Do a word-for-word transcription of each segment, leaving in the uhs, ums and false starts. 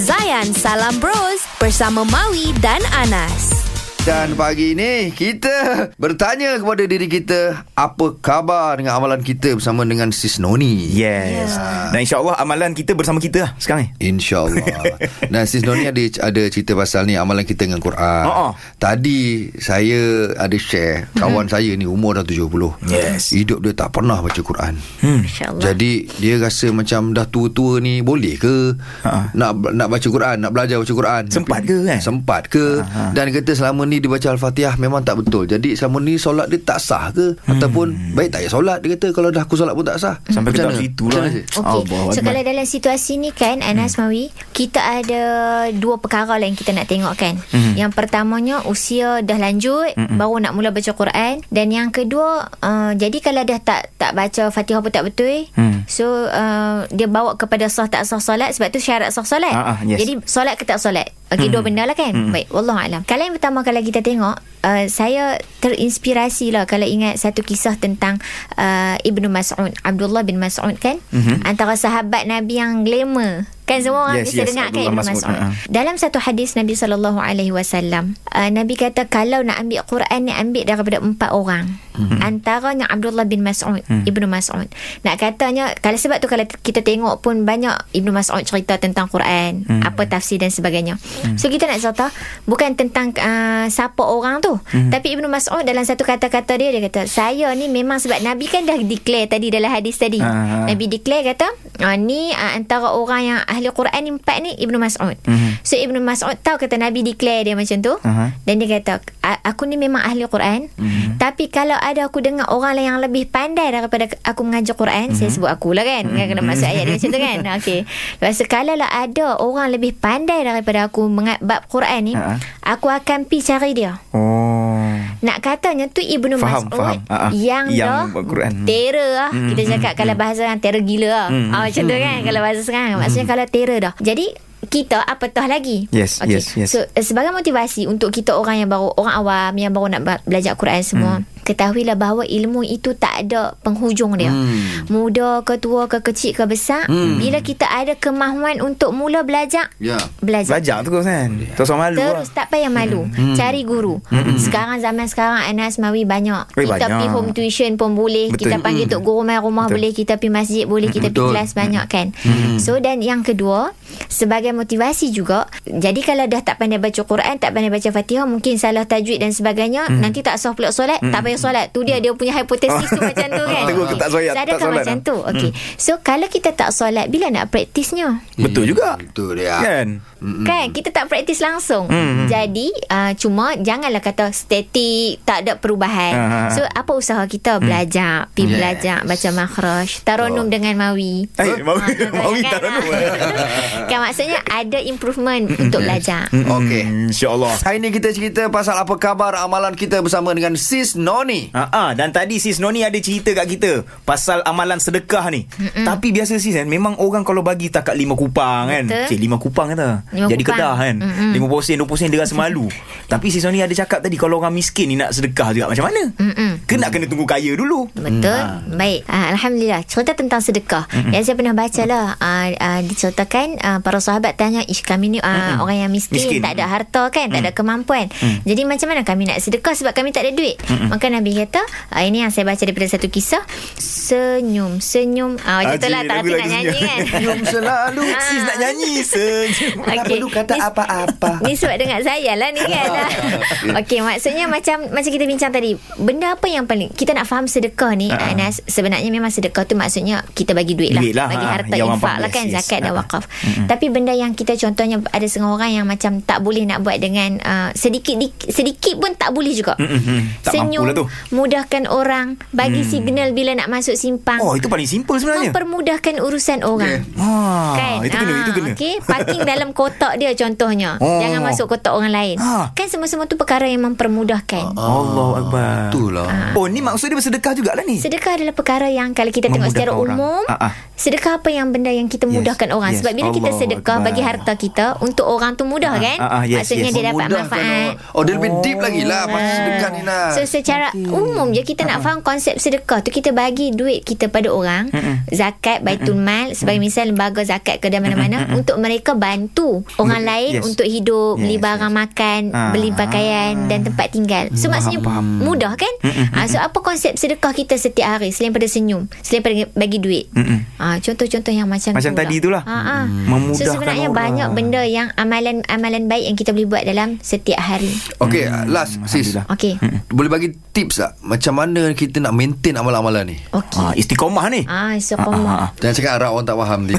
Zayan Salam Bros bersama Mawi dan Anas. Dan pagi ini kita bertanya kepada diri kita, apa khabar dengan amalan kita bersama dengan Sis Noni? Yes, yeah. Dan insyaAllah amalan kita bersama kita lah sekarang ni, InsyaAllah. Dan Sis Noni ada, ada cerita pasal ni, amalan kita dengan Quran. uh-uh. Tadi saya ada share kawan hmm. saya ni umur dah tujuh puluh. Yes. Hidup dia tak pernah baca Quran. hmm. Jadi dia rasa macam dah tua-tua ni boleh ke uh-huh. nak nak baca Quran, nak belajar baca Quran? Sempat ke kan? Sempat ke uh-huh. Dan kata selama ni dia baca Al-Fatihah memang tak betul. Jadi selama ni solat dia tak sah ke? hmm. Ataupun baik tak payah solat, dia kata. Kalau dah aku solat pun tak sah. Sampai macam ke situ lah. Okey, so kalau dalam situasi ni kan Anas, hmm. Mawi, kita ada dua perkara lah yang kita nak tengok kan. hmm. Yang pertamanya usia dah lanjut, hmm. baru nak mula baca Quran. Dan yang kedua, uh, jadi kalau dah tak tak baca Fatihah pun tak betul, hmm. so uh, dia bawa kepada sah tak sah solat. Sebab tu syarat sah solat. ah, ah, yes. Jadi solat ke tak solat. Okey, hmm. dua benda lah kan. hmm. Baik, wallahualam. Kalau yang pertama, kalau kita tengok, uh, saya terinspirasi lah kalau ingat satu kisah tentang uh, Ibnu Mas'ud, Abdullah bin Mas'ud kan, mm-hmm. antara sahabat Nabi yang glamour kan, semua orang yes, bisa yes, dengar kan, Ibnu Mas'ud. uh-huh. Dalam satu hadis Nabi sallallahu alaihi wasallam, uh, Nabi kata kalau nak ambil Quran ni ambil daripada empat orang, mm-hmm. antaranya Abdullah bin Mas'ud, mm. Ibnu Mas'ud. Nak katanya, kalau sebab tu kalau kita tengok pun banyak Ibnu Mas'ud cerita tentang Quran, mm. apa tafsir dan sebagainya. mm. So kita nak cerita bukan tentang uh, siapa orang tu, mm. tapi Ibnu Mas'ud dalam satu kata-kata dia, dia kata saya ni memang sebab Nabi kan dah declare tadi dalam hadis tadi, uh-huh. Nabi declare kata uh, ni uh, antara orang yang ahli Quran empat ni Ibnu Mas'ud. mm-hmm. So Ibnu Mas'ud tahu kata Nabi declare dia macam tu, uh-huh. dan dia kata aku ni memang ahli Quran, mm-hmm. tapi kalau ada aku dengar orang lain yang lebih pandai daripada aku mengajar Quran, mm-hmm. saya sebut akulah kan, mm-hmm. kena masuk ayat dia macam tu kan. Okey, lepas tu kalau lah ada orang lebih pandai daripada aku mengat bab Quran ni, uh-huh. aku akan pi cari dia. Oh, nak katanya tu Ibnu Mas'ud uh-huh. yang, yang dah terror lah, mm-hmm. kita cakap kalau bahasa kan terror gila lah, mm-hmm. ah, macam tu kan kalau bahasa sekarang, mm-hmm. maksudnya kalau terror dah. Jadi kita apatah lagi. Yes, okay. yes, yes. So sebagai motivasi untuk kita orang yang baru, orang awam yang baru nak belajar Quran semua, mm. ketahuilah bahawa ilmu itu tak ada penghujung dia. Mm. Muda ke tua ke kecil ke besar, mm. bila kita ada kemahuan untuk mula belajar, yeah. belajar. Belajar terus kan. Yeah. Terus malu. Terus lah. Tak payah malu. Mm. Cari guru. Mm. Sekarang zaman sekarang Anas, Mawi, banyak. Very kita pergi home tuition pun boleh, betul. Kita panggil mm. tok guru main rumah, betul. Boleh, kita pergi masjid boleh, kita pergi kelas banyak kan. Mm. So dan yang kedua, sebagai motivasi juga. Jadi kalau dah tak pandai baca Quran, tak pandai baca Fatihah, mungkin salah tajwid dan sebagainya, mm. nanti tak sah pula solat, mm. tak payah solat. Tu dia dia punya hipotesis tu macam tu kan. Tegur tak solat, tak solat. Macam tu. Okey. So kalau kita tak solat, bila nak praktisnya? Betul juga. Betul dia. Kan? Kan kita tak praktis langsung. Mm. Jadi uh, cuma janganlah kata statik, tak ada perubahan. Uh-huh. So apa usaha kita belajar, mm. pi yes. belajar baca makhraj, tarannum oh. dengan Mawi. Eh, Mawi, ha, Mawi kan, tarannum. Kan maksudnya ada improvement untuk belajar. Okey, insya-Allah. Hari ni kita cerita pasal apa khabar amalan kita bersama dengan Sis Noni. Ha ah, dan tadi Sis Noni ada cerita kat kita pasal amalan sedekah ni. Mm-mm. Tapi biasa Sis kan, memang orang kalau bagi tak kat lima kupang kan. Cik, lima kupang kata. Lima Jadi kupang. Kedah kan. Mm-mm. Lima posen, dua posen dia rasa malu. Tapi Sis Noni ada cakap tadi kalau orang miskin ni nak sedekah juga macam mana? Mm-mm. Kena kena tunggu kaya dulu. Betul. Ha. Baik. Ha, alhamdulillah. Cerita tentang sedekah Mm-mm. yang saya pernah bacalah, uh, uh, diceritakan uh, para sahabat tanya, ish kami ni uh, orang yang miskin, miskin tak ada harta kan, mm. tak ada kemampuan, mm. jadi macam mana kami nak sedekah sebab kami tak ada duit. Mm-mm. Maka Nabi kata, uh, ini yang saya baca daripada satu kisah, senyum senyum ah, macam tu lah, tak rasa nak nyanyi kan, senyum selalu sis nak nyanyi senyum, okay. tak perlu kata ni, apa-apa ni sebab dengar saya lah ni kan. Okey, maksudnya macam macam kita bincang tadi, benda apa yang paling kita nak faham sedekah ni, uh-huh. Anas, sebenarnya memang sedekah tu maksudnya kita bagi duit lah, duit lah bagi harta, ha, infak lah kan, yes. zakat dan wakaf, uh-huh. tapi benda yang kita contohnya ada setengah orang yang macam tak boleh nak buat dengan uh, sedikit di, sedikit pun tak boleh juga, mm-hmm. tak senyum mampu lah tu. Mudahkan orang, bagi mm. signal bila nak masuk simpang. Oh, itu paling simple sebenarnya, mempermudahkan urusan orang, yeah. ah, kan? Itu kena, ah, itu kena. Okay, parking dalam kotak dia contohnya, oh. jangan masuk kotak orang lain, ah. kan semua-semua tu perkara yang mempermudahkan. Allahuakbar. Itulah. ah. Oh, ni maksud dia bersedekah jugalah ni. Sedekah adalah perkara yang kalau kita tengok secara orang. umum, ah, ah. sedekah apa yang benda yang kita yes. mudahkan orang, yes. sebab bila Allah. kita sedekah sedekah, bagi harta kita untuk orang tu mudah, ah, kan? Ah, ah, yes, maksudnya yes, dia dapat manfaat. Oh, dia lebih deep lagi lah pasal ah. sedekah ni lah. So secara okay. umum je kita ah, nak faham konsep sedekah tu, kita bagi duit kita pada orang. Mm-mm. Zakat, baitul mal, sebagai misal lembaga zakat ke dan mana-mana, Mm-mm. untuk mereka bantu orang lain yes. untuk hidup, yes. beli barang yes. makan, ah, beli pakaian ah, dan tempat tinggal. So faham, maksudnya faham. mudah kan? Ah, so apa konsep sedekah kita setiap hari selain pada senyum, selain pada bagi duit? Ah, contoh-contoh yang macam macam tu tadi lah. Itulah. Ah, ah. Memudahkan. So sebenarnya orang, banyak benda yang amalan-amalan baik yang kita boleh buat dalam setiap hari. Okey, last sis. Okey. Boleh bagi tips tak macam mana kita nak maintain amalan-amalan ni? Okey. Ah, istiqomah ni. Ah, istiqomah. Jangan cakap Arab orang tak faham ni.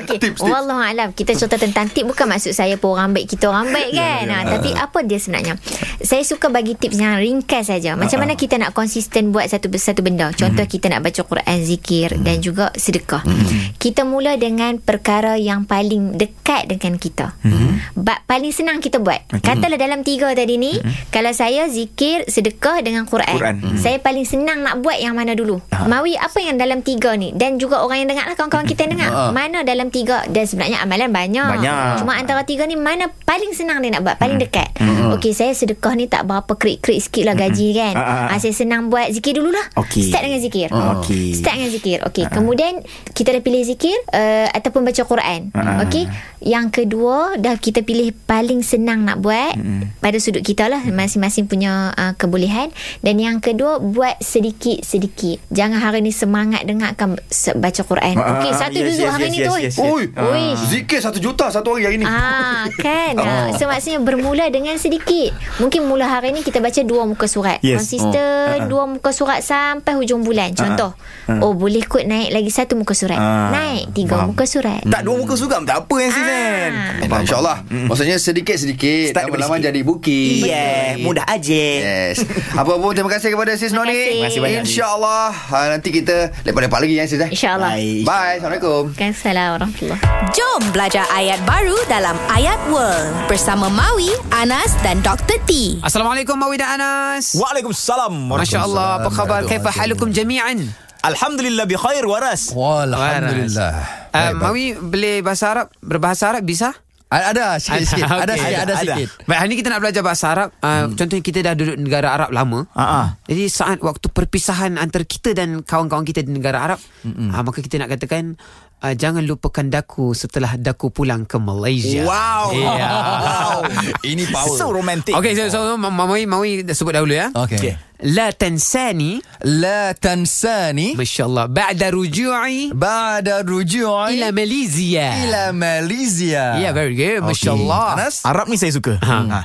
Okey. Wallahu alam. Kita cerita tentang tips, bukan maksud saya pun orang baik kita orang baik kan. Yeah, yeah. Ha, tapi apa dia sebenarnya? Saya suka bagi tips yang ringkas saja. Macam mana kita nak konsisten buat satu satu benda. Contoh mm-hmm. kita nak baca Quran, zikir mm-hmm. dan juga sedekah. Mm-hmm. Kita mula dengan perkara yang paling dekat dengan kita. Mm-hmm. Bab paling senang kita buat. Okay. Katalah dalam tiga tadi ni, mm-hmm. kalau saya zikir, sedekah dengan Quran, Quran. Mm-hmm. saya paling senang nak buat yang mana dulu? Ha. Mawi, apa yang dalam tiga ni? Dan juga orang yang dengar lah, kawan-kawan kita yang dengar. Ha. Mana dalam tiga? Dan sebenarnya amalan banyak. banyak. Cuma antara tiga ni mana paling senang dia nak buat, paling mm-hmm. dekat. Mm-hmm. Okey, saya sedekah ni tak berapa krik-krik sikit lah gaji mm-hmm. kan. Ha, ha, ha. Saya senang buat zikir dululah. Okay. Start dengan zikir. Oh. Okay. Start dengan zikir. Okey, ha, ha. kemudian kita dah pilih zikir uh, ataupun baca Quran. Ha. Okey, yang kedua dah kita pilih paling senang nak buat hmm. pada sudut kita lah, masing-masing punya uh, kebolehan. Dan yang kedua, buat sedikit-sedikit. Jangan hari ni semangat dengarkan baca Quran. Ah, okey, satu yes, dulu yes, hari yes, ni yes, tu. Yes, yes, yes. Oi, oi. Ah. Zikir satu juta satu hari hari ni. Ah, kan. Ah. So maksudnya bermula dengan sedikit. Mungkin mula hari ni kita baca dua muka surat. Yes. Konsisten oh. dua muka surat sampai hujung bulan. Contoh, ah. oh boleh kot naik lagi satu muka surat. Ah. Naik tiga Faham. muka surat. Tak dua muka surat tak apa yang sini. Eh, nah, InsyaAllah mm. maksudnya sedikit-sedikit, lama-lama jadi bukit. Yeah, mudah aja. Yes. Apa pun terima kasih kepada Sis Noni. Terima kasih banyak. InsyaAllah ha, nanti kita lepak-lepak lagi ya Sis. InsyaAllah. Bye. Bye. Assalamualaikum. Assalamualaikum. Jom belajar ayat baru dalam Ayat World bersama Mawi, Anas dan doktor T. Assalamualaikum Mawi dan Anas. Waalaikumsalam. MasyaAllah. Apa khabar? Kaifa halukum jami'an? Alhamdulillah bi khair waras. Walhamdulillah. Um, Mawi boleh bahasa Arab, berbahasa Arab bisa? Ada sikit-sikit. Ada, ada, okay. ada, ada sikit. Baik, hari ni kita nak belajar bahasa Arab. Uh, hmm. Contohnya kita dah duduk negara Arab lama. Uh-huh. Jadi saat waktu perpisahan antara kita dan kawan-kawan kita di negara Arab, uh-huh. uh, maka kita nak katakan Uh, jangan lupakan daku setelah daku pulang ke Malaysia. Wow, yeah. wow. Ini power. So romantic. Okay, so, so Mawi, Mawi sebut dahulu ya. Okay, okay. La tansani, la tansani. Masya Allah. Ba'da ruju'i, ba'da ruju'i ila Malaysia, ila Malaysia. Yeah, very good. Masya okay. Allah. Anas? Arab ni saya suka. Ha. ha.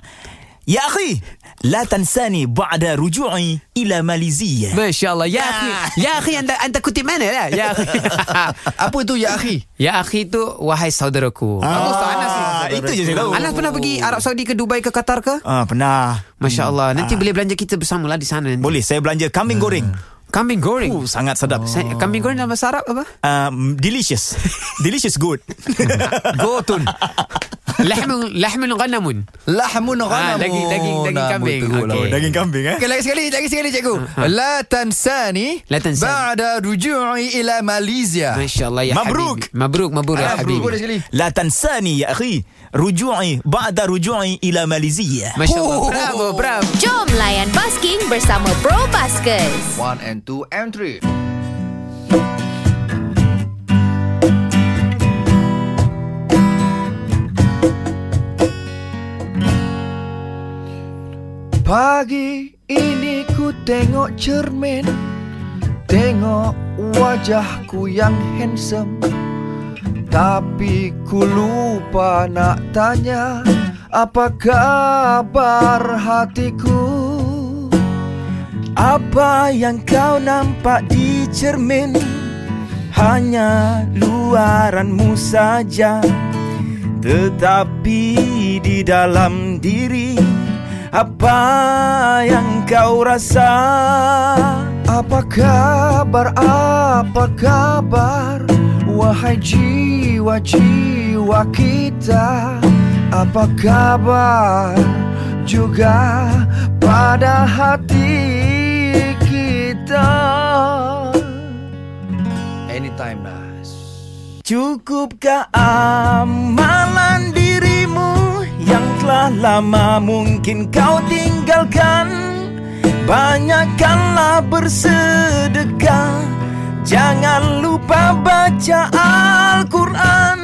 Ya akhi, la tansani ba'da ruju'i ila Malaysia. MasyaAllah. Ya akhi, ya akhi anda, anda kutip mana lah? Ya akhi. Apa itu ya akhi? Ya akhi itu wahai saudaraku. Ah, oh, Anas, saudaraku. Itu je saya tahu. Anas pernah pergi Arab Saudi ke Dubai ke Qatar ke? Ah, pernah. MasyaAllah. Nanti ah. boleh belanja kita bersamalah di sana. Nanti. Boleh, saya belanja kambing hmm. goreng. Kambing goreng uh, sangat sedap. Oh. Kambing goreng dalam bahasa Arab apa? Um, delicious. Delicious good. Gotun. Lahmun lahmun ghanamun. Lahmun ghanamun. Daging daging daging kambing. Okey. Daging kambing eh. Okey, lagi sekali, lagi sekali cikgu. La tansani ba'da ruju'i ila Malaysia. Masya-Allah ya mabruk. Habib. Mabruk. Mabruk mabruk ya habibi. La tansani ya akhi ruju'i ba'da ruju'i ila Malaysia. Masya-Allah. Oh. Bravo, bravo. Jom layan basking bersama Pro Baskers. One and two and three. Pagi ini ku tengok cermin, tengok wajahku yang handsome, tapi ku lupa nak tanya apa kabar hatiku. Apa yang kau nampak di cermin hanya luaranmu saja, tetapi di dalam diri apa yang kau rasa? Apa kabar, apa kabar wahai jiwa-jiwa kita? Apa kabar juga pada hati kita? Anytime, guys. Cukupkah amalan dirimu yang telah lama mungkin kau tinggalkan? Banyakkanlah bersedekah, jangan lupa baca Al-Quran.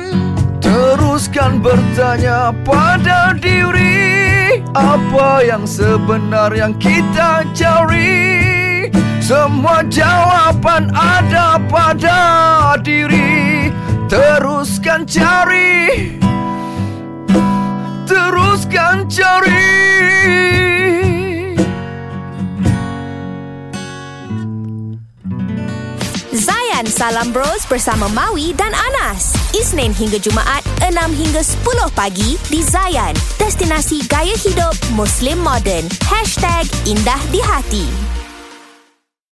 Teruskan bertanya pada diri, apa yang sebenar yang kita cari? Semua jawapan ada pada diri. Teruskan cari, teruskan cari. Zayan Salam Bros bersama Mawi dan Anas, Isnin hingga Jumaat enam hingga sepuluh pagi di Zayan, destinasi gaya hidup Muslim Modern hashtag Indah di Hati.